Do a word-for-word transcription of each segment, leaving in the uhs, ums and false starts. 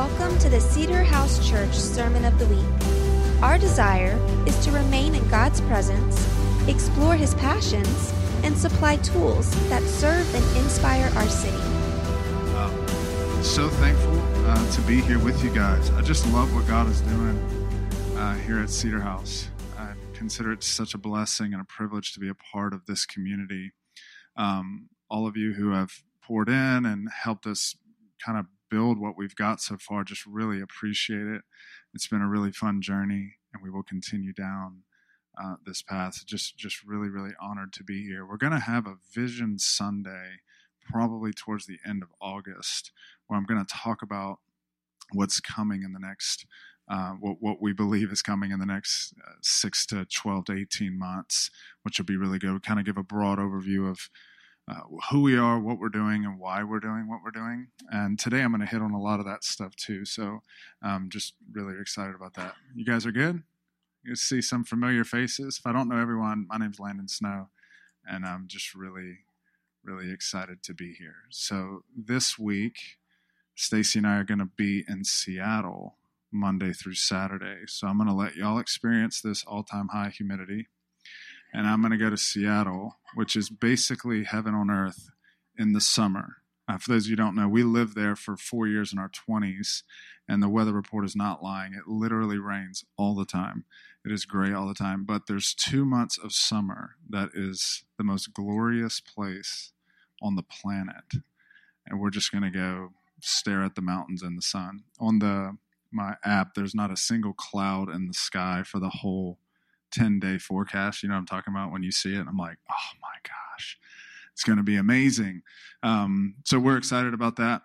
Welcome to the Cedar House Church Sermon of the Week. Our desire is to remain in God's presence, explore His passions, and supply tools that serve and inspire our city. Uh, so thankful uh, to be here with you guys. I just love what God is doing uh, here at Cedar House. I consider it such a blessing and a privilege to be a part of this community. Um, all of you who have poured in and helped us kind of build what we've got so far, just really appreciate it. It's been a really fun journey, and we will continue down uh, this path. Just just really, really honored to be here. We're going to have a Vision Sunday probably towards the end of August, where I'm going to talk about what's coming in the next, uh, what, what we believe is coming in the next uh, six to twelve to eighteen months, which will be really good. We'll kind of give a broad overview of Uh, who we are, what we're doing, and why we're doing what we're doing. And today I'm going to hit on a lot of that stuff too. So I'm um, just really excited about that. You guys are good? You see some familiar faces. If I don't know everyone, my name's Landon Snow, and I'm just really, really excited to be here. So this week, Stacy and I are going to be in Seattle Monday through Saturday. So I'm going to let y'all experience this all-time high humidity. And I'm going to go to Seattle, which is basically heaven on earth in the summer. Uh, for those of you who don't know, we lived there for four years in our twenties, and the weather report is not lying. It literally rains all the time. It is gray all the time. But there's two months of summer that is the most glorious place on the planet. And we're just going to go stare at the mountains in the sun. On the my app, there's not a single cloud in the sky for the whole ten-day forecast. You know what I'm talking about when you see it? And I'm like, oh my gosh, it's going to be amazing. Um, so we're excited about that.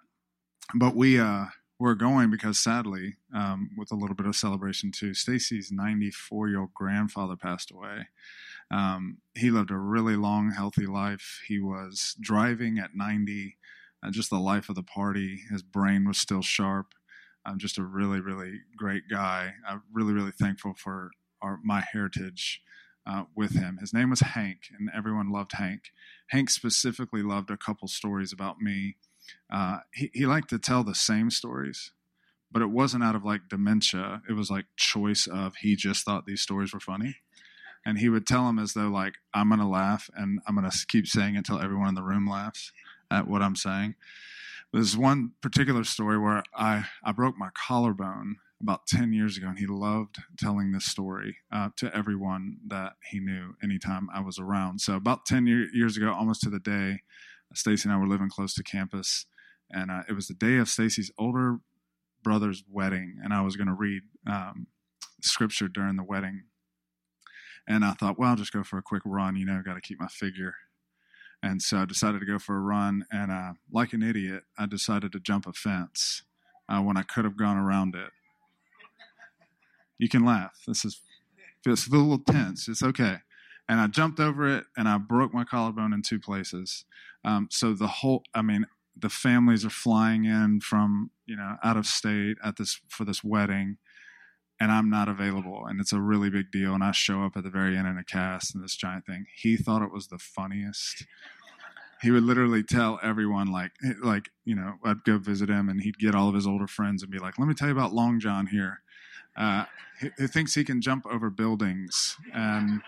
But we, uh, we're going because sadly, um, with a little bit of celebration too, Stacy's ninety-four-year-old grandfather passed away. Um, he lived a really long, healthy life. He was driving at ninety, uh, just the life of the party. His brain was still sharp. Um, just a really, really great guy. I'm really, really thankful for Our, my heritage uh, with him. His name was Hank, and everyone loved Hank. Hank specifically loved a couple stories about me. Uh, he, he liked to tell the same stories, but it wasn't out of like dementia. It was like choice of he just thought these stories were funny. And he would tell them as though like, I'm going to laugh, and I'm going to keep saying it until everyone in the room laughs at what I'm saying. There's one particular story where I, I broke my collarbone about ten years ago, and he loved telling this story uh, to everyone that he knew anytime I was around. So about ten years ago, almost to the day, Stacy and I were living close to campus, and uh, it was the day of Stacy's older brother's wedding, and I was going to read um, scripture during the wedding. And I thought, well, I'll just go for a quick run, you know, got to keep my figure. And so I decided to go for a run, and uh, like an idiot, I decided to jump a fence uh, when I could have gone around it. You can laugh. This is feels a little tense. It's okay. And I jumped over it, and I broke my collarbone in two places. Um, so the whole, I mean, the families are flying in from, you know, out of state at this for this wedding, and I'm not available. And it's a really big deal. And I show up at the very end in a cast and this giant thing. He thought it was the funniest. He would literally tell everyone, like, like you know, I'd go visit him, and he'd get all of his older friends and be like, let me tell you about Long John here. Uh, who thinks he can jump over buildings, and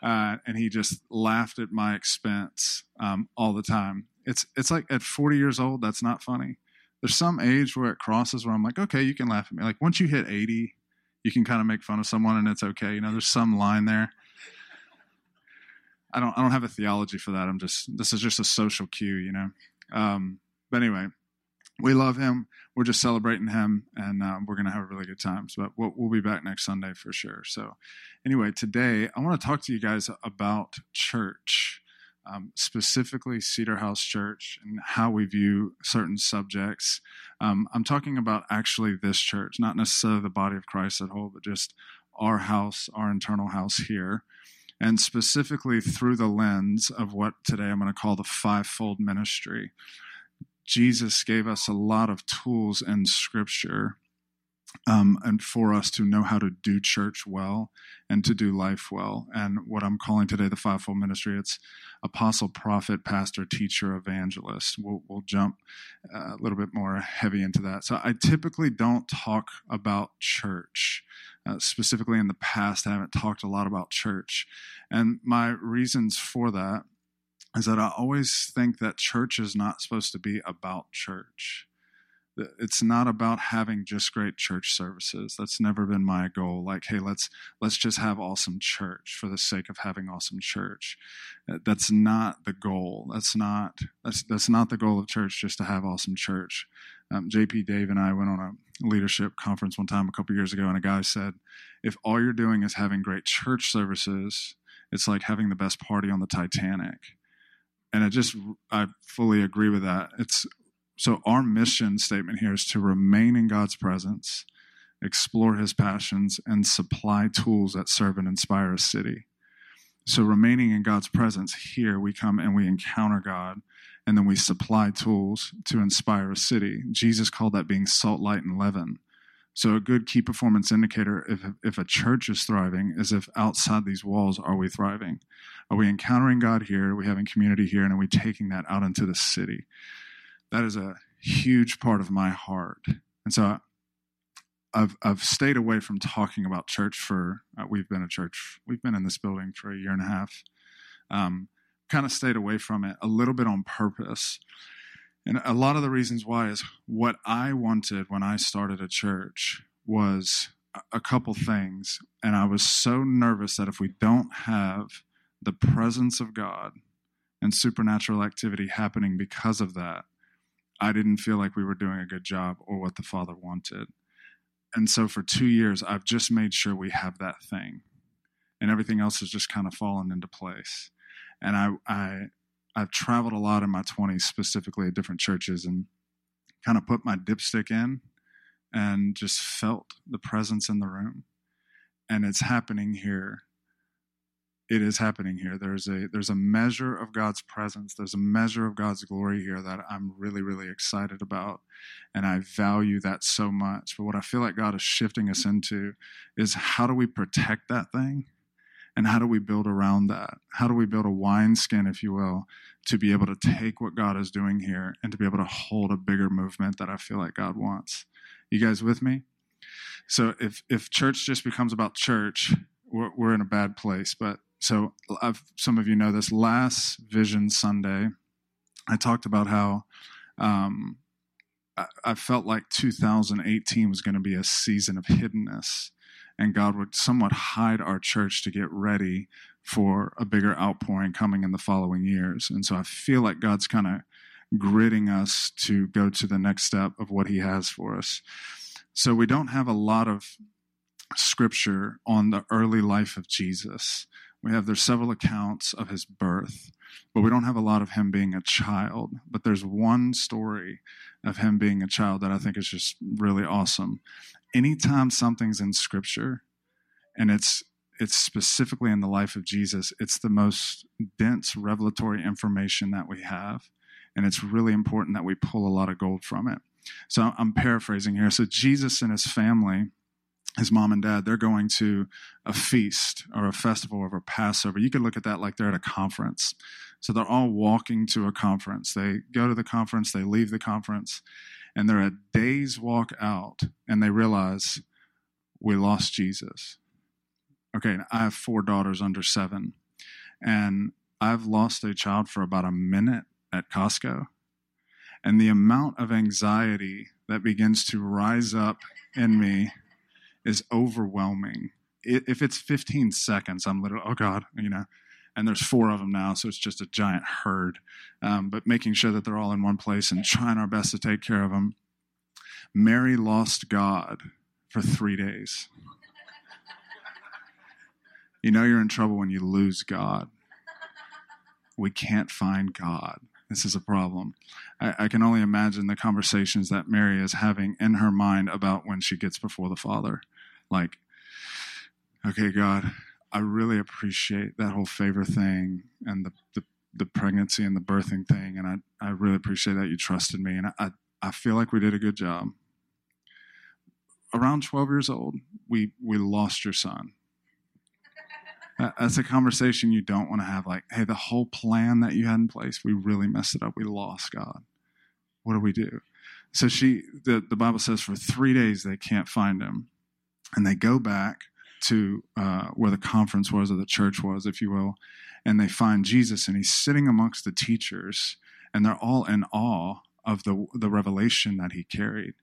uh, and he just laughed at my expense um, all the time. It's it's like at forty years old, that's not funny. There's some age where it crosses where I'm like, okay, you can laugh at me. Like once you hit eighty, you can kind of make fun of someone and it's okay. You know, there's some line there. I don't I don't have a theology for that. I'm just this is just a social cue, you know. Um, but anyway. We love him. We're just celebrating him, and uh, we're going to have a really good time. So, but we'll, we'll be back next Sunday for sure. So anyway, today I want to talk to you guys about church, um, specifically Cedar House Church and how we view certain subjects. Um, I'm talking about actually this church, not necessarily the body of Christ at whole, but just our house, our internal house here, and specifically through the lens of what today I'm going to call the fivefold ministry. Jesus gave us a lot of tools in Scripture um, and for us to know how to do church well and to do life well. And what I'm calling today the fivefold ministry, it's apostle, prophet, pastor, teacher, evangelist. We'll, we'll jump a little bit more heavy into that. So I typically don't talk about church. Uh, specifically in the past, I haven't talked a lot about church. And my reasons for that is that I always think that church is not supposed to be about church. It's not about having just great church services. That's never been my goal. Like, hey, let's let's just have awesome church for the sake of having awesome church. That's not the goal. That's not that's that's not the goal of church, just to have awesome church. Um, J P, Dave, and I went on a leadership conference one time a couple years ago, and a guy said, if all you're doing is having great church services, it's like having the best party on the Titanic. And I just, I fully agree with that. It's So our mission statement here is to remain in God's presence, explore his passions, and supply tools that serve and inspire a city. So remaining in God's presence here, we come and we encounter God, and then we supply tools to inspire a city. Jesus called that being salt, light, and leaven. So a good key performance indicator if if a church is thriving is if outside these walls are we thriving? Are we encountering God here? Are we having community here? And are we taking that out into the city? That is a huge part of my heart. And so I've I've stayed away from talking about church for, uh, we've been a church, we've been in this building for a year and a half. Um, kind of stayed away from it a little bit on purpose. And a lot of the reasons why is what I wanted when I started a church was a couple things. And I was so nervous that if we don't have the presence of God and supernatural activity happening because of that, I didn't feel like we were doing a good job or what the Father wanted. And so for two years, I've just made sure we have that thing. And everything else has just kind of fallen into place. And I, I, I've traveled a lot in my twenties, specifically at different churches, and kind of put my dipstick in and just felt the presence in the room. And it's happening here. It is happening here. There's a there's a measure of God's presence. There's a measure of God's glory here that I'm really, really excited about, and I value that so much. But what I feel like God is shifting us into is how do we protect that thing, and how do we build around that? How do we build a wineskin, if you will, to be able to take what God is doing here and to be able to hold a bigger movement that I feel like God wants? You guys with me? So if if church just becomes about church, we're, we're in a bad place, but So I've, some of you know this. Last Vision Sunday, I talked about how um, I, I felt like two thousand eighteen was going to be a season of hiddenness, and God would somewhat hide our church to get ready for a bigger outpouring coming in the following years. And so I feel like God's kind of gritting us to go to the next step of what he has for us. So we don't have a lot of scripture on the early life of Jesus. We have, there's several accounts of his birth, but we don't have a lot of him being a child. But there's one story of him being a child that I think is just really awesome. Anytime something's in scripture, and it's it's specifically in the life of Jesus, it's the most dense revelatory information that we have. And it's really important that we pull a lot of gold from it. So I'm paraphrasing here. So Jesus and his family, his mom and dad, they're going to a feast or a festival or a Passover. You could look at that like they're at a conference. So they're all walking to a conference. They go to the conference, they leave the conference, and they're a day's walk out, and they realize, we lost Jesus. Okay, I have four daughters under seven, and I've lost a child for about a minute at Costco. And the amount of anxiety that begins to rise up in me is overwhelming. If it's fifteen seconds, I'm literally, oh God, you know, and there's four of them now, so it's just a giant herd, um, but making sure that they're all in one place and trying our best to take care of them. Mary lost God for three days. You know you're in trouble when you lose God. We can't find God. This is a problem. I, I can only imagine the conversations that Mary is having in her mind about when she gets before the Father. Like, okay, God, I really appreciate that whole favor thing and the the, the pregnancy and the birthing thing, and I, I really appreciate that you trusted me, and I, I feel like we did a good job. around twelve years old, we we lost your son. That's a conversation you don't want to have. Like, hey, the whole plan that you had in place, we really messed it up. We lost God. What do we do? So she, the, the Bible says for three days they can't find him. And they go back to uh, where the conference was, or the church was, if you will. And they find Jesus, and he's sitting amongst the teachers. And they're all in awe of the the revelation that he carried.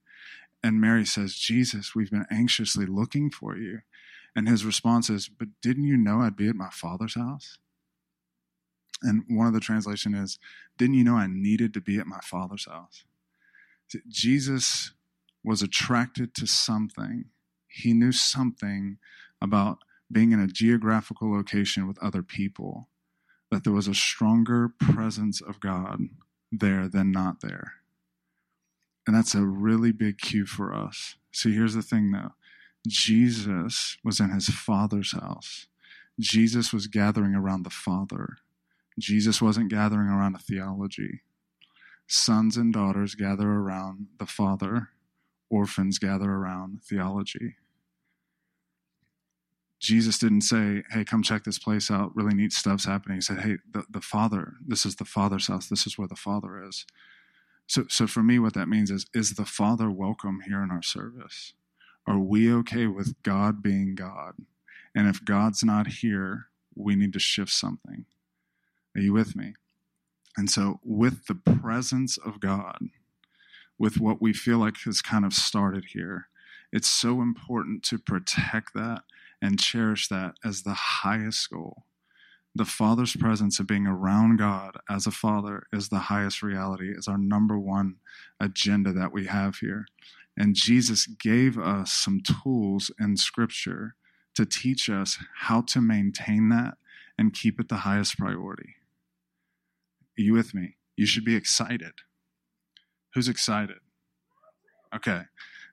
And Mary says, Jesus, we've been anxiously looking for you. And his response is, but didn't you know I'd be at my Father's house? And one of the translation is, didn't you know I needed to be at my Father's house? Jesus was attracted to something. He knew something about being in a geographical location with other people, that there was a stronger presence of God there than not there. And that's a really big cue for us. See, here's the thing, though. Jesus was in his Father's house. Jesus was gathering around the Father. Jesus wasn't gathering around a theology. Sons and daughters gather around the Father. Orphans gather around theology. Jesus didn't say, hey, come check this place out. Really neat stuff's happening. He said, hey, the, the Father, this is the Father's house. This is where the Father is. So, so for me, what that means is, is the Father welcome here in our service? Are we okay with God being God? And if God's not here, we need to shift something. Are you with me? And so with the presence of God, with what we feel like has kind of started here, it's so important to protect that and cherish that as the highest goal. The Father's presence of being around God as a father is the highest reality, is our number one agenda that we have here. And Jesus gave us some tools in Scripture to teach us how to maintain that and keep it the highest priority. Are you with me? You should be excited. Who's excited? Okay.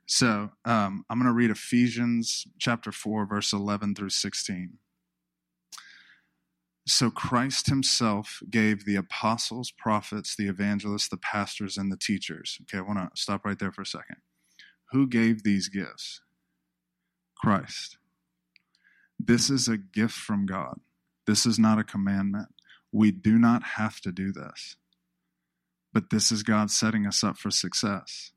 So um, I'm going to read Ephesians chapter four, verse eleven through sixteen. So Christ himself gave the apostles, prophets, the evangelists, the pastors, and the teachers. Okay, I want to stop right there for a second. Who gave these gifts? Christ. This is a gift from God. This is not a commandment. We do not have to do this. But this is God setting us up for success.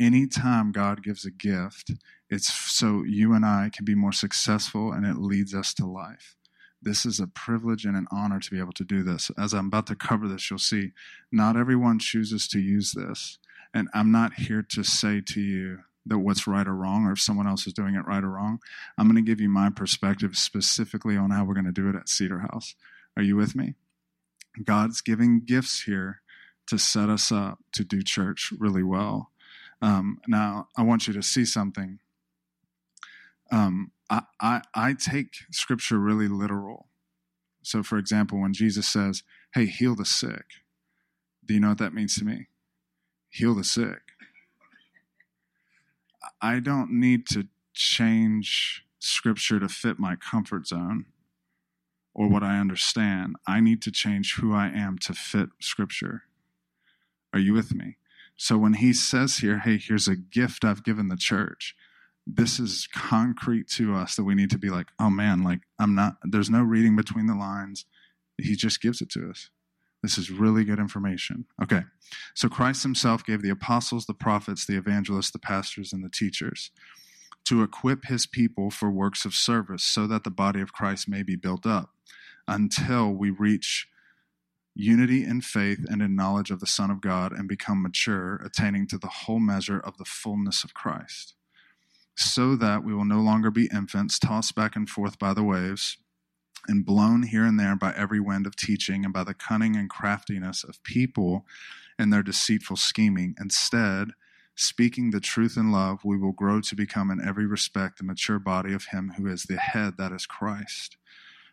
Anytime God gives a gift, it's so you and I can be more successful, and it leads us to life. This is a privilege and an honor to be able to do this. As I'm about to cover this, you'll see not everyone chooses to use this. And I'm not here to say to you that what's right or wrong, or if someone else is doing it right or wrong. I'm going to give you my perspective specifically on how we're going to do it at Cedar House. Are you with me? God's giving gifts here to set us up to do church really well. Um, now, I want you to see something. Um, I, I, I take Scripture really literal. So, for example, when Jesus says, hey, heal the sick, do you know what that means to me? Heal the sick. I don't need to change Scripture to fit my comfort zone or what I understand. I need to change who I am to fit Scripture. Are you with me? So when he says here, hey, here's a gift I've given the church, this is concrete to us that we need to be like, oh man, like I'm not, there's no reading between the lines. He just gives it to us. This is really good information. Okay, so Christ himself gave the apostles, the prophets, the evangelists, the pastors, and the teachers to equip his people for works of service so that the body of Christ may be built up until we reach unity in faith and in knowledge of the Son of God and become mature, attaining to the whole measure of the fullness of Christ, so that we will no longer be infants tossed back and forth by the waves, and blown here and there by every wind of teaching and by the cunning and craftiness of people and their deceitful scheming. Instead, speaking the truth in love, we will grow to become in every respect the mature body of him who is the head, that is Christ.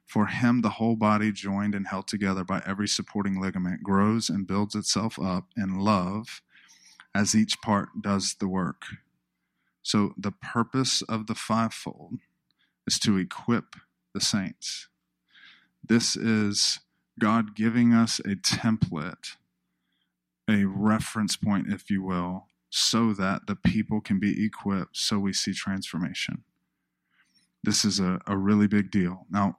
For him, the whole body, joined and held together by every supporting ligament, grows and builds itself up in love as each part does the work. So the purpose of the fivefold is to equip the saints. This is God giving us a template, a reference point, if you will, so that the people can be equipped so we see transformation. This is a, a really big deal. Now,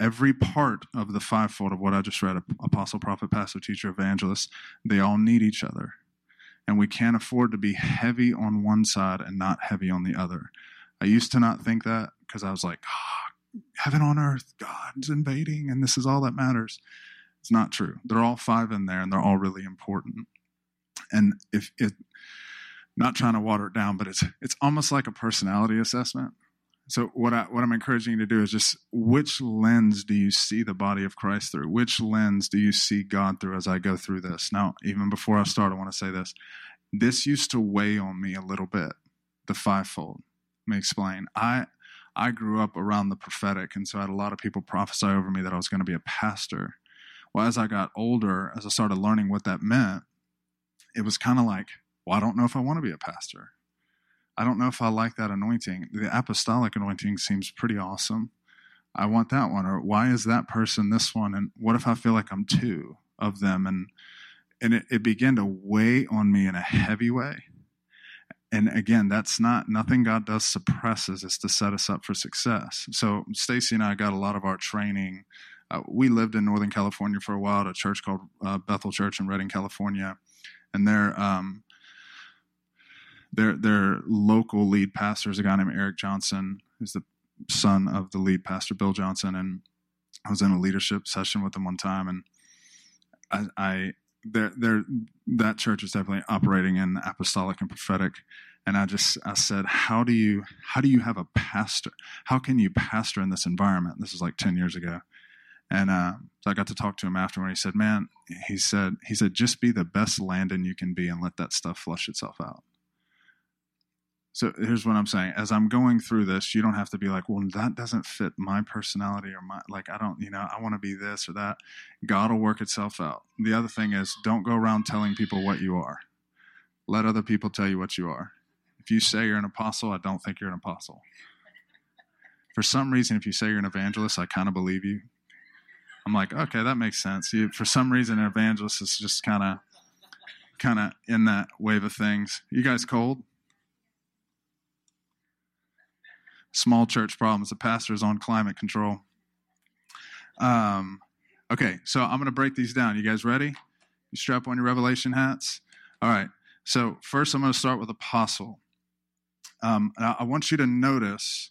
every part of the fivefold of what I just read, apostle, prophet, pastor, teacher, evangelist, they all need each other. And we can't afford to be heavy on one side and not heavy on the other. I used to not think that because I was like, oh, heaven on earth, God's invading, and this is all that matters. It's not true. They're all five in there, and they're all really important. And if it, not trying to water it down, but it's it's almost like a personality assessment. So what, I, what I'm encouraging you to do is just, which lens do you see the body of Christ through? Which lens do you see God through as I go through this? Now, even before I start, I want to say this. This used to weigh on me a little bit, the fivefold. Let me explain. I I grew up around the prophetic, and so I had a lot of people prophesy over me that I was going to be a pastor. Well, as I got older, as I started learning what that meant, it was kind of like, well, I don't know if I want to be a pastor. I don't know if I like that anointing. The apostolic anointing seems pretty awesome. I want that one. Or why is that person this one? And what if I feel like I'm two of them? And and it, it began to weigh on me in a heavy way. And again, that's not, nothing God does suppresses. It's to set us up for success. So Stacy and I got a lot of our training. Uh, we lived in Northern California for a while at a church called uh, Bethel Church in Redding, California. And their, um, their, their local lead pastor is a guy named Eric Johnson, who's the son of the lead pastor, Bill Johnson. And I was in a leadership session with him one time. And I, I they're, they're, that church is definitely operating in apostolic and prophetic. And I just, I said, how do you, how do you have a pastor? How can you pastor in this environment? This is like ten years ago. And uh, so I got to talk to him after when he said, man, he said, he said, just be the best Landon you can be and let that stuff flush itself out. So here's what I'm saying. As I'm going through this, you don't have to be like, well, that doesn't fit my personality or my, like, I don't, you know, I want to be this or that. God will work itself out. The other thing is, don't go around telling people what you are. Let other people tell you what you are. If you say you're an apostle, I don't think you're an apostle. For some reason, if you say you're an evangelist, I kind of believe you. I'm like, okay, that makes sense. You, for some reason, an evangelist is just kind of kind of in that wave of things. You guys cold? Small church problems. The pastor is on climate control. Um, okay, so I'm going to break these down. You guys ready? You strap on your Revelation hats? All right, so first I'm going to start with apostle. Um, I, I want you to notice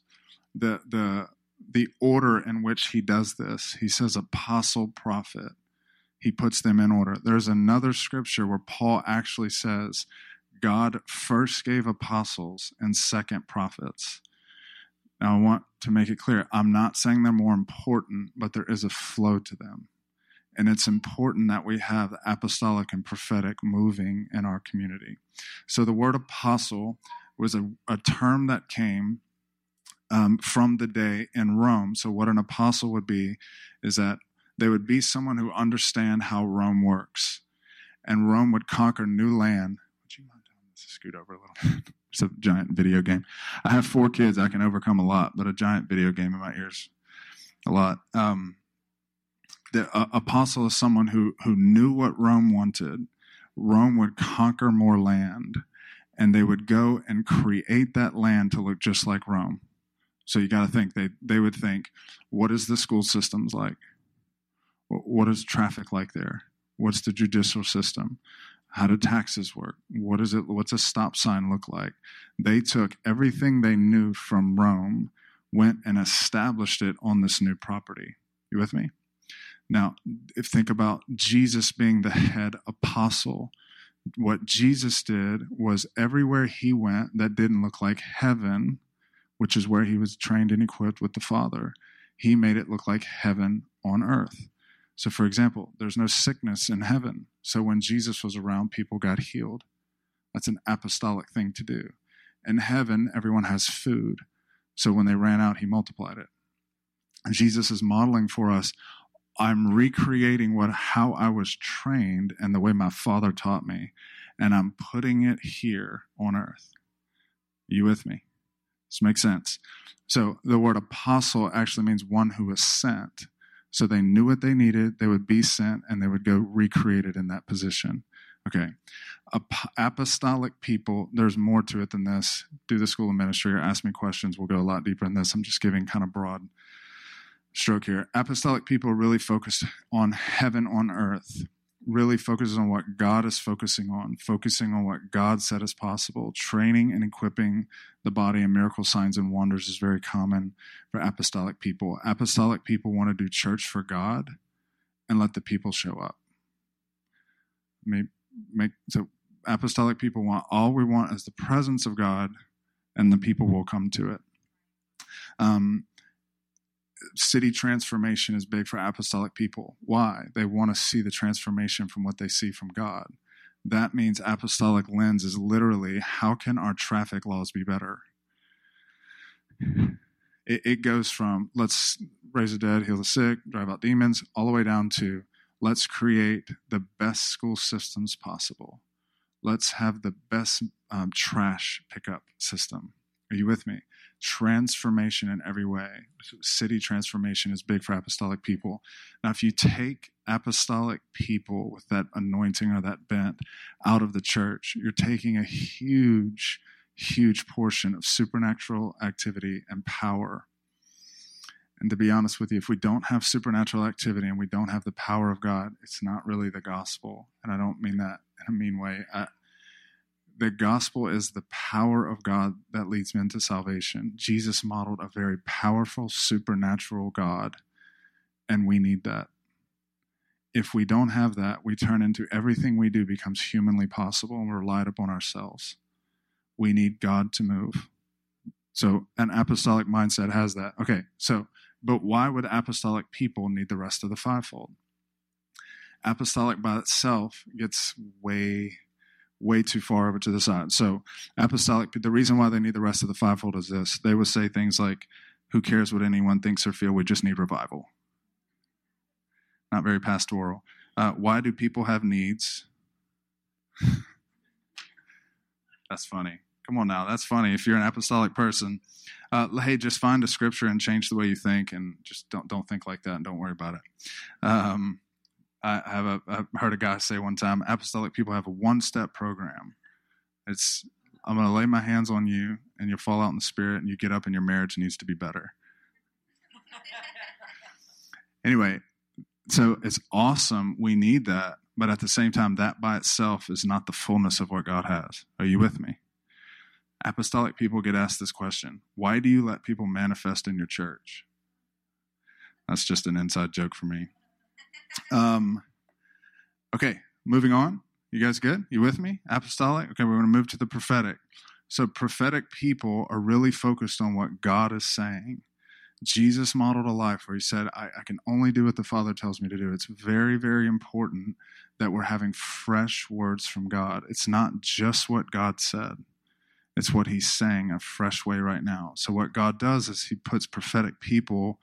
the the... the order in which he does this. He says apostle, prophet. He puts them in order. There's another scripture where Paul actually says God first gave apostles and second prophets. Now I want to make it clear, I'm not saying they're more important, but there is a flow to them. And it's important that we have the apostolic and prophetic moving in our community. So the word apostle was a, a term that came Um, from the day in Rome. So what an apostle would be is that they would be someone who understand how Rome works. And Rome would conquer new land. Would you mind doing this? Scoot over a little bit. It's a giant video game. I have four kids. I can overcome a lot, but a giant video game in my ears. A lot. Um, the uh, apostle is someone who, who knew what Rome wanted. Rome would conquer more land, and they would go and create that land to look just like Rome. So you got to think, they they would think, what is the school systems like? What is traffic like there? What's the judicial system? How do taxes work? What is it? What's a stop sign look like? They took everything they knew from Rome, went and established it on this new property. You with me? Now, if think about Jesus being the head apostle. What Jesus did was everywhere he went that didn't look like heaven, which is where he was trained and equipped with the Father, he made it look like heaven on earth. So, for example, there's no sickness in heaven. So when Jesus was around, people got healed. That's an apostolic thing to do. In heaven, everyone has food. So when they ran out, he multiplied it. And Jesus is modeling for us, I'm recreating what how I was trained and the way my Father taught me, and I'm putting it here on earth. Are you with me? This makes sense. So the word apostle actually means one who is sent. So they knew what they needed. They would be sent, and they would go recreate it in that position. Okay. Apostolic people, there's more to it than this. Do the school of ministry or ask me questions. We'll go a lot deeper in this. I'm just giving kind of broad stroke here. Apostolic people are really focused on heaven on earth, really focuses on what God is focusing on, focusing on what God said is possible. Training and equipping the body in miracle signs and wonders is very common for apostolic people. Apostolic people want to do church for God and let the people show up. Maybe Make, so apostolic people want, all we want is the presence of God, and the people will come to it. Um, city transformation is big for apostolic people. Why? They want to see the transformation from what they see from God. That means apostolic lens is literally, how can our traffic laws be better? It, it goes from, let's raise the dead, heal the sick, drive out demons, all the way down to, let's create the best school systems possible. Let's have the best um, trash pickup system. Are you with me? Transformation in every way. City transformation is big for apostolic people. Now, if you take apostolic people with that anointing or that bent out of the church, you're taking a huge, huge portion of supernatural activity and power. And to be honest with you, if we don't have supernatural activity and we don't have the power of God, it's not really the gospel. And I don't mean that in a mean way. I, the gospel is the power of God that leads men to salvation. Jesus modeled a very powerful, supernatural God, and we need that. If we don't have that, we turn into everything we do becomes humanly possible and we're relied upon ourselves. We need God to move. So an apostolic mindset has that. Okay, so, but why would apostolic people need the rest of the fivefold? Apostolic by itself gets way, way too far over to the side. So apostolic, the reason why they need the rest of the fivefold is this. They would say things like, who cares what anyone thinks or feels? We just need revival. Not very pastoral. Uh, why do people have needs? That's funny. Come on now, that's funny. If you're an apostolic person, uh, hey, just find a scripture and change the way you think, and just don't don't think like that, and don't worry about it. Um, I have a I heard a guy say one time, apostolic people have a one-step program. It's I'm going to lay my hands on you, and you'll fall out in the spirit, and you get up, and your marriage needs to be better. Anyway, so it's awesome. We need that, but at the same time, that by itself is not the fullness of what God has. Are you with me? Apostolic people get asked this question, why do you let people manifest in your church? That's just an inside joke for me. Um, okay, moving on. You guys good? You with me? Apostolic? Okay, we're going to move to the prophetic. So prophetic people are really focused on what God is saying. Jesus modeled a life where he said, I, I can only do what the Father tells me to do. It's very, very important that we're having fresh words from God. It's not just what God said. It's what he's saying a fresh way right now. So what God does is he puts prophetic people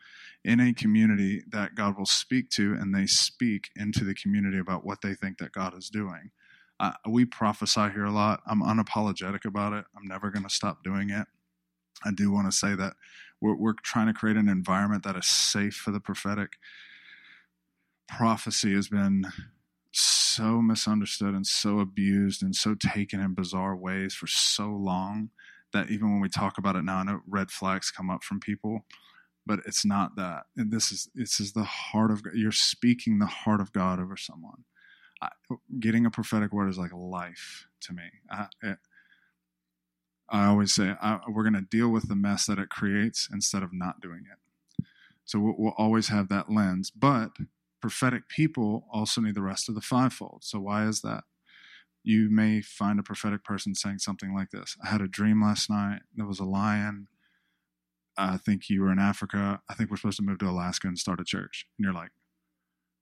in a community that God will speak to, and they speak into the community about what they think that God is doing. Uh, we prophesy here a lot. I'm unapologetic about it. I'm never going to stop doing it. I do want to say that we're, we're trying to create an environment that is safe for the prophetic. Prophecy has been so misunderstood and so abused and so taken in bizarre ways for so long that even when we talk about it now, I know red flags come up from people, but it's not that. And this is this is the heart of God. You're speaking the heart of God over someone. I, getting a prophetic word is like life to me. I, it, I always say I, we're going to deal with the mess that it creates instead of not doing it. So we'll, we'll always have that lens, but prophetic people also need the rest of the fivefold. So why is that? You may find a prophetic person saying something like this. I had a dream last night. There was a lion. I think you were in Africa. I think we're supposed to move to Alaska and start a church. And you're like,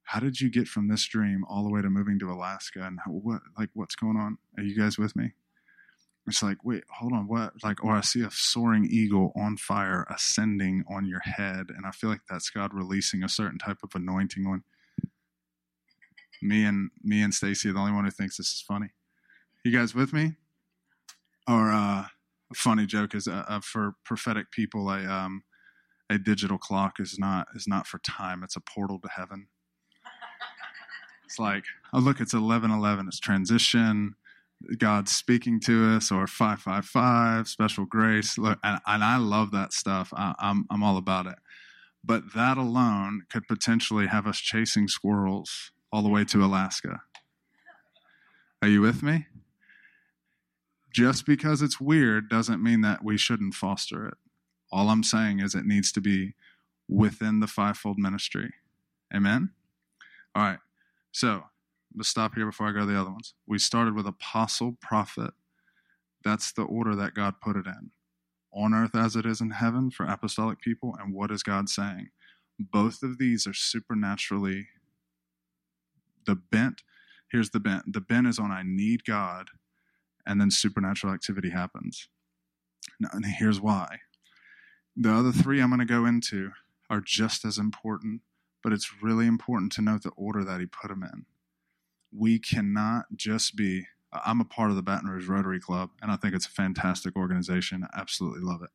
how did you get from this dream all the way to moving to Alaska? And what, like, what's going on? Are you guys with me? It's like, wait, hold on, what? Like, or I see a soaring eagle on fire ascending on your head, and I feel like that's God releasing a certain type of anointing on me and me and Stacy are the only one who thinks this is funny. You guys with me? Or uh, a funny joke is uh, uh, for prophetic people, a um, a digital clock is not is not for time; it's a portal to heaven. It's like, oh, look, it's eleven eleven. It's transition. God's speaking to us, or five five five, special grace. Look, and, and I love that stuff. I, I'm I'm all about it. But that alone could potentially have us chasing squirrels all the way to Alaska. Are you with me? Just because it's weird doesn't mean that we shouldn't foster it. All I'm saying is it needs to be within the fivefold ministry. Amen? All right. So let's stop here before I go to the other ones. We started with apostle, prophet. That's the order that God put it in. On earth as it is in heaven for apostolic people, and what is God saying? Both of these are supernaturally the bent. Here's the bent. The bent is on I need God, and then supernatural activity happens. Now, and here's why. The other three I'm going to go into are just as important, but it's really important to note the order that he put them in. We cannot just be, I'm a part of the Baton Rouge Rotary Club, and I think it's a fantastic organization. I absolutely love it.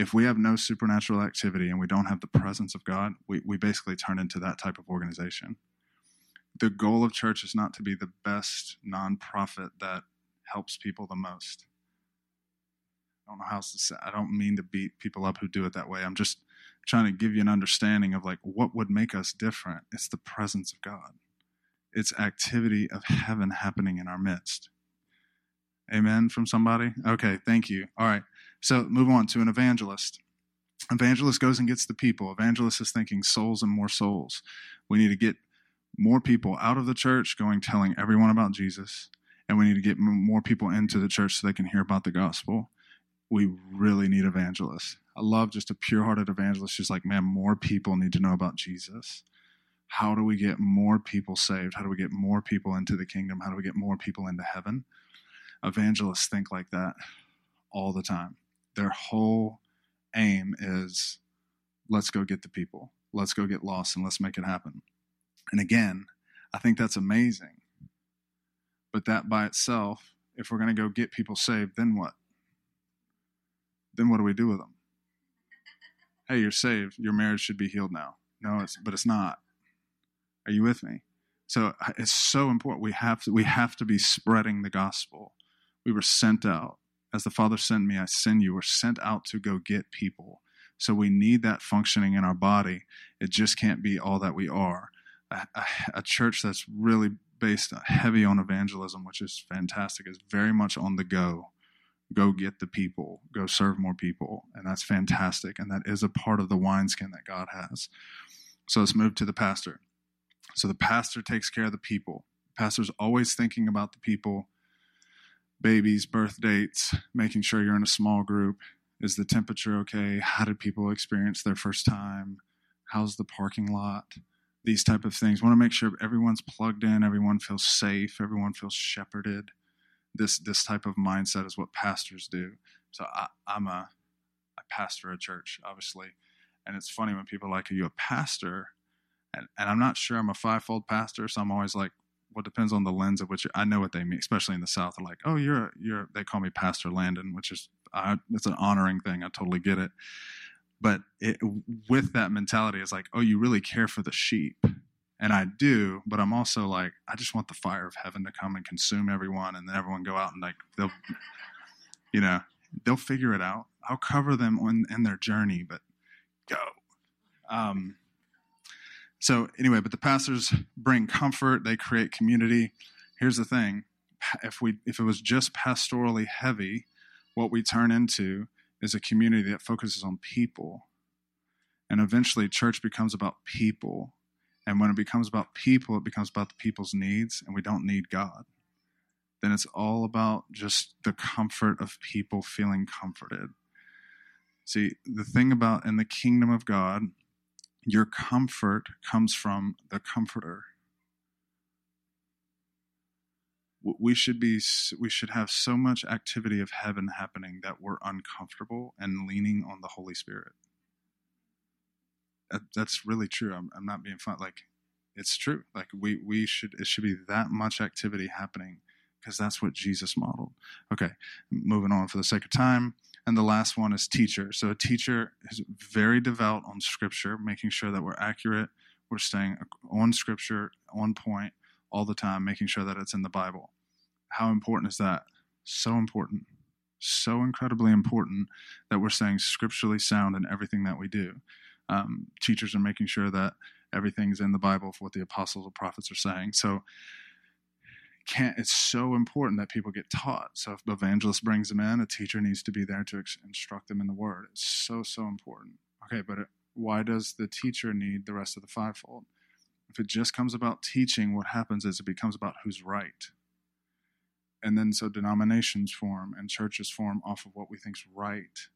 If we have no supernatural activity and we don't have the presence of God, we, we basically turn into that type of organization. The goal of church is not to be the best nonprofit that helps people the most. I don't know how else to say. I don't mean to beat people up who do it that way. I'm just trying to give you an understanding of like what would make us different. It's the presence of God. It's activity of heaven happening in our midst. Amen from somebody? Okay, thank you. All right, so move on to an evangelist. Evangelist goes and gets the people. Evangelist is thinking souls and more souls. We need to get more people out of the church going telling everyone about Jesus, and we need to get more people into the church so they can hear about the gospel. We really need evangelists. I love just a pure-hearted evangelist who's like, man, more people need to know about Jesus. How do we get more people saved? How do we get more people into the kingdom? How do we get more people into heaven? Evangelists think like that all the time. Their whole aim is, let's go get the people. Let's go get lost, and let's make it happen. And again, I think that's amazing. But that by itself, if we're going to go get people saved, then what? Then what do we do with them? Hey, you're saved. Your marriage should be healed now. No, it's, but it's not. Are you with me? So it's so important. We have to, we have to be spreading the gospel. We were sent out. As the Father sent me, I send you. We're sent out to go get people. So we need that functioning in our body. It just can't be all that we are. A, a, a church that's really based heavy on evangelism, which is fantastic, is very much on the go. Go get the people. Go serve more people. And that's fantastic. And that is a part of the wineskin that God has. So let's move to the pastor. So the pastor takes care of the people. The pastor's always thinking about the people, babies, birth dates, making sure you're in a small group. Is the temperature okay? How did people experience their first time? How's the parking lot? These type of things. Want to make sure everyone's plugged in, everyone feels safe, everyone feels shepherded. This this type of mindset is what pastors do. So I, I'm a I pastor a church, obviously. And it's funny when people are like, are you a pastor? And, and I'm not sure. I'm a fivefold pastor, so I'm always like, well, it depends on the lens of which you're, I know what they mean, especially in the South. They're like, oh, you're a, you're. A, they call me Pastor Landon, which is I, it's an honoring thing. I totally get it. But it, with that mentality, it's like, oh, you really care for the sheep, and I do. But I'm also like, I just want the fire of heaven to come and consume everyone, and then everyone go out and like they'll, you know, they'll figure it out. I'll cover them on in their journey, but go. Um, So anyway, but the pastors bring comfort. They create community. Here's the thing. If we if it was just pastorally heavy, what we turn into is a community that focuses on people. And eventually church becomes about people. And when it becomes about people, it becomes about the people's needs, and we don't need God. Then it's all about just the comfort of people feeling comforted. See, the thing about in the kingdom of God, your comfort comes from the comforter. We should be, we should have so much activity of heaven happening that we're uncomfortable and leaning on the Holy Spirit. That, that's really true. I'm, I'm not being fun. Like, it's true. Like, we, we should, it should be that much activity happening because that's what Jesus modeled. Okay, moving on for the sake of time. And the last one is teacher. So a teacher is very devout on Scripture, making sure that we're accurate, we're staying on Scripture, on point, all the time, making sure that it's in the Bible. How important is that? So important. So incredibly important that we're staying scripturally sound in everything that we do. Um, teachers are making sure that everything's in the Bible for what the apostles and prophets are saying. So can't, it's so important that people get taught. So if the evangelist brings them in, a teacher needs to be there to ex- instruct them in the word. It's so, so important. Okay, but it, why does the teacher need the rest of the fivefold? If it just comes about teaching, what happens is it becomes about who's right. And then so denominations form and churches form off of what we think's right.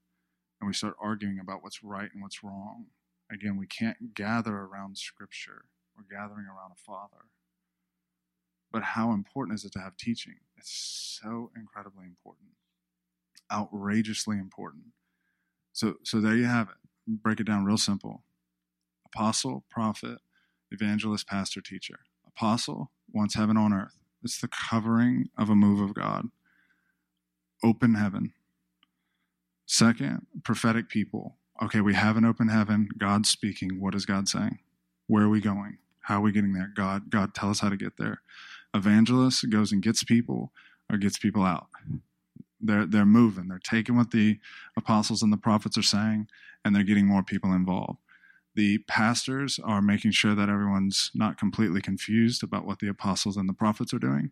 And we start arguing about what's right and what's wrong. Again, we can't gather around Scripture. We're gathering around a Father. But how important is it to have teaching? It's so incredibly important. Outrageously important. So, so there you have it. Break it down real simple. Apostle, prophet, evangelist, pastor, teacher. Apostle wants heaven on earth. It's the covering of a move of God. Open heaven. Second, prophetic people. Okay, we have an open heaven. God's speaking. What is God saying? Where are we going? How are we getting there? God, God, tell us how to get there. Evangelist goes and gets people or gets people out. They're, they're moving. They're taking what the apostles and the prophets are saying, and they're getting more people involved. The pastors are making sure that everyone's not completely confused about what the apostles and the prophets are doing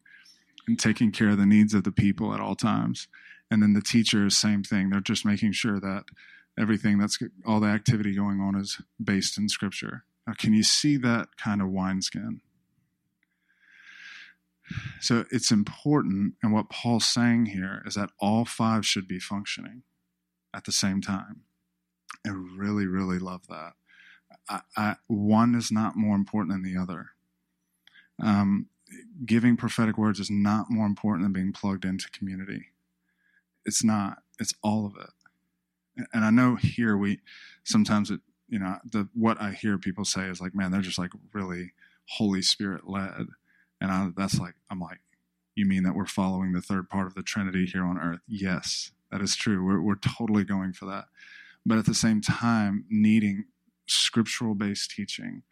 and taking care of the needs of the people at all times. And then the teachers, same thing. They're just making sure that everything that's all the activity going on is based in Scripture. Now, can you see that kind of wineskin? So it's important, and what Paul's saying here is that all five should be functioning at the same time. I really, really love that. I, I, one is not more important than the other. Um, giving prophetic words is not more important than being plugged into community. It's not. It's all of it. And I know here we sometimes, it, you know, the what I hear people say is like, man, they're just like really Holy Spirit led. And I, that's like, I'm like, you mean that we're following the third part of the Trinity here on earth? Yes, that is true. We're, we're totally going for that. But at the same time, needing scriptural-based teaching,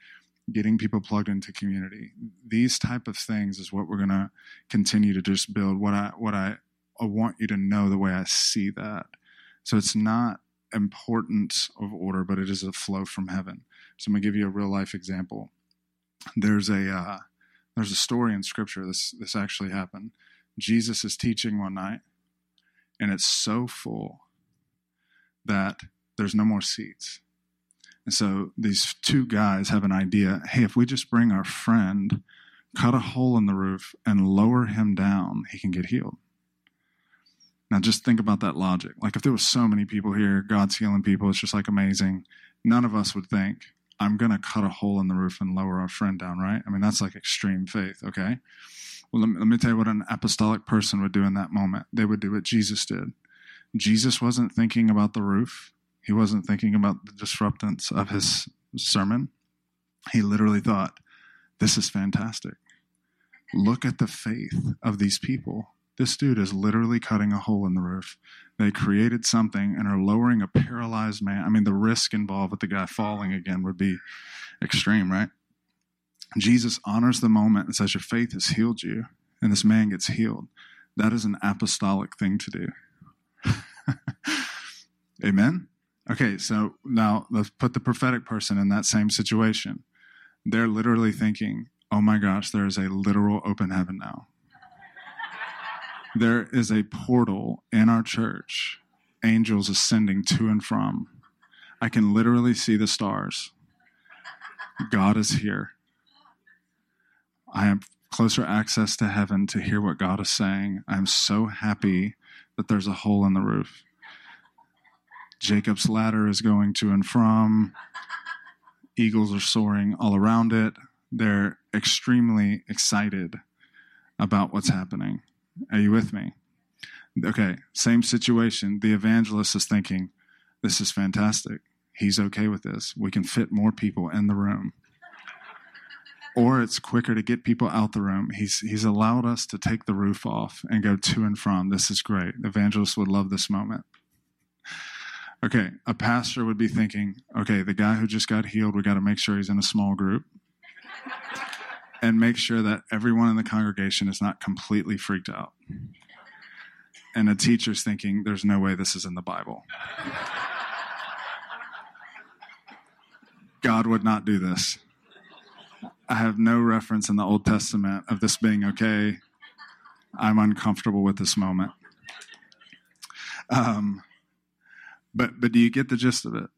getting people plugged into community. These type of things is what we're going to continue to just build. What I what I, I want you to know the way I see that. So it's not importance of order, but it is a flow from heaven. So I'm going to give you a real-life example. There's a uh, there's a story in Scripture. This this actually happened. Jesus is teaching one night, and it's so full that there's no more seats. And so these two guys have an idea. Hey, if we just bring our friend, cut a hole in the roof, and lower him down, he can get healed. Now just think about that logic. Like if there was so many people here, God's healing people, it's just like amazing. None of us would think, I'm going to cut a hole in the roof and lower our friend down, right? I mean, that's like extreme faith, okay? Well, let me, let me tell you what an apostolic person would do in that moment. They would do what Jesus did. Jesus wasn't thinking about the roof. He wasn't thinking about the disruptance of his sermon. He literally thought, this is fantastic. Look at the faith of these people. This dude is literally cutting a hole in the roof. They created something and are lowering a paralyzed man. I mean, the risk involved with the guy falling again would be extreme, right? Jesus honors the moment and says, your faith has healed you, and this man gets healed. That is an apostolic thing to do. Amen? Okay, so now let's put the prophetic person in that same situation. They're literally thinking, oh my gosh, there is a literal open heaven now. There is a portal in our church, angels ascending to and from. I can literally see the stars. God is here. I have closer access to heaven to hear what God is saying. I'm so happy that there's a hole in the roof. Jacob's ladder is going to and from. Eagles are soaring all around it. They're extremely excited about what's happening. Are you with me? Okay, same situation. The evangelist is thinking, this is fantastic. He's okay with this. We can fit more people in the room. Or it's quicker to get people out the room. He's he's allowed us to take the roof off and go to and from. This is great. The evangelist would love this moment. Okay, a pastor would be thinking, okay, the guy who just got healed, we got to make sure he's in a small group. and make sure that everyone in the congregation is not completely freaked out. And a teacher's thinking, there's no way this is in the Bible. God would not do this. I have no reference in the Old Testament of this being okay. I'm uncomfortable with this moment. Um, but but do you get the gist of it?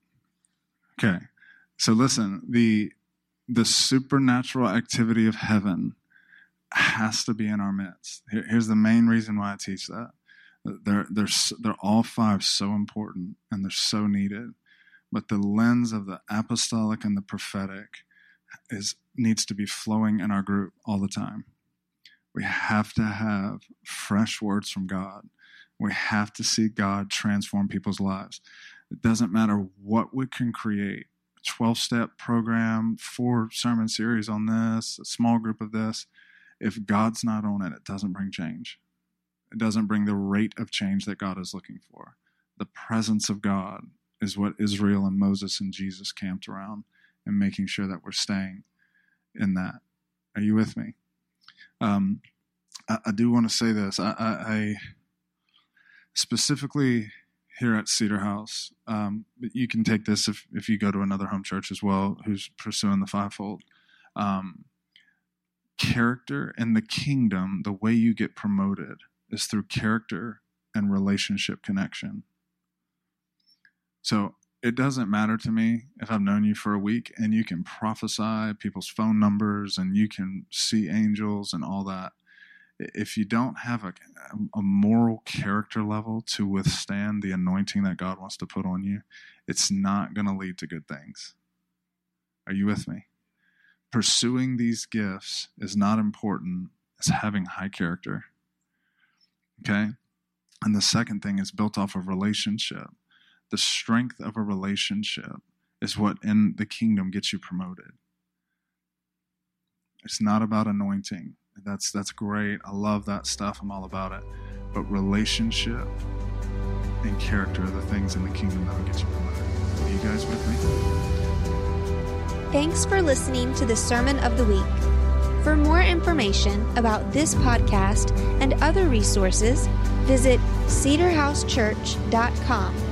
Okay. So listen, the the supernatural activity of heaven has to be in our midst. Here, here's the main reason why I teach that. They're, they're, they're all five so important, and they're so needed. But the lens of the apostolic and the prophetic is needs to be flowing in our group all the time. We have to have fresh words from God. We have to see God transform people's lives. It doesn't matter what we can create, a twelve-step program, four sermon series on this, a small group of this. If God's not on it, it doesn't bring change. It doesn't bring the rate of change that God is looking for. The presence of God is what Israel and Moses and Jesus camped around, and making sure that we're staying in that. Are you with me? Um, I, I do want to say this. I, I, I specifically here at Cedar House, um, you can take this if, if you go to another home church as well who's pursuing the fivefold. Um, character in the kingdom, the way you get promoted is through character and relationship connection. So it doesn't matter to me if I've known you for a week and you can prophesy people's phone numbers and you can see angels and all that. If you don't have a, a moral character level to withstand the anointing that God wants to put on you, it's not going to lead to good things. Are you with me? Pursuing these gifts is not important as having high character. Okay? And the second thing is built off of relationship. The strength of a relationship is what in the kingdom gets you promoted. It's not about anointing. That's that's great. I love that stuff. I'm all about it. But relationship and character are the things in the kingdom that will get you promoted. Are you guys with me? Thanks for listening to the Sermon of the Week. For more information about this podcast and other resources, visit cedar house church dot com.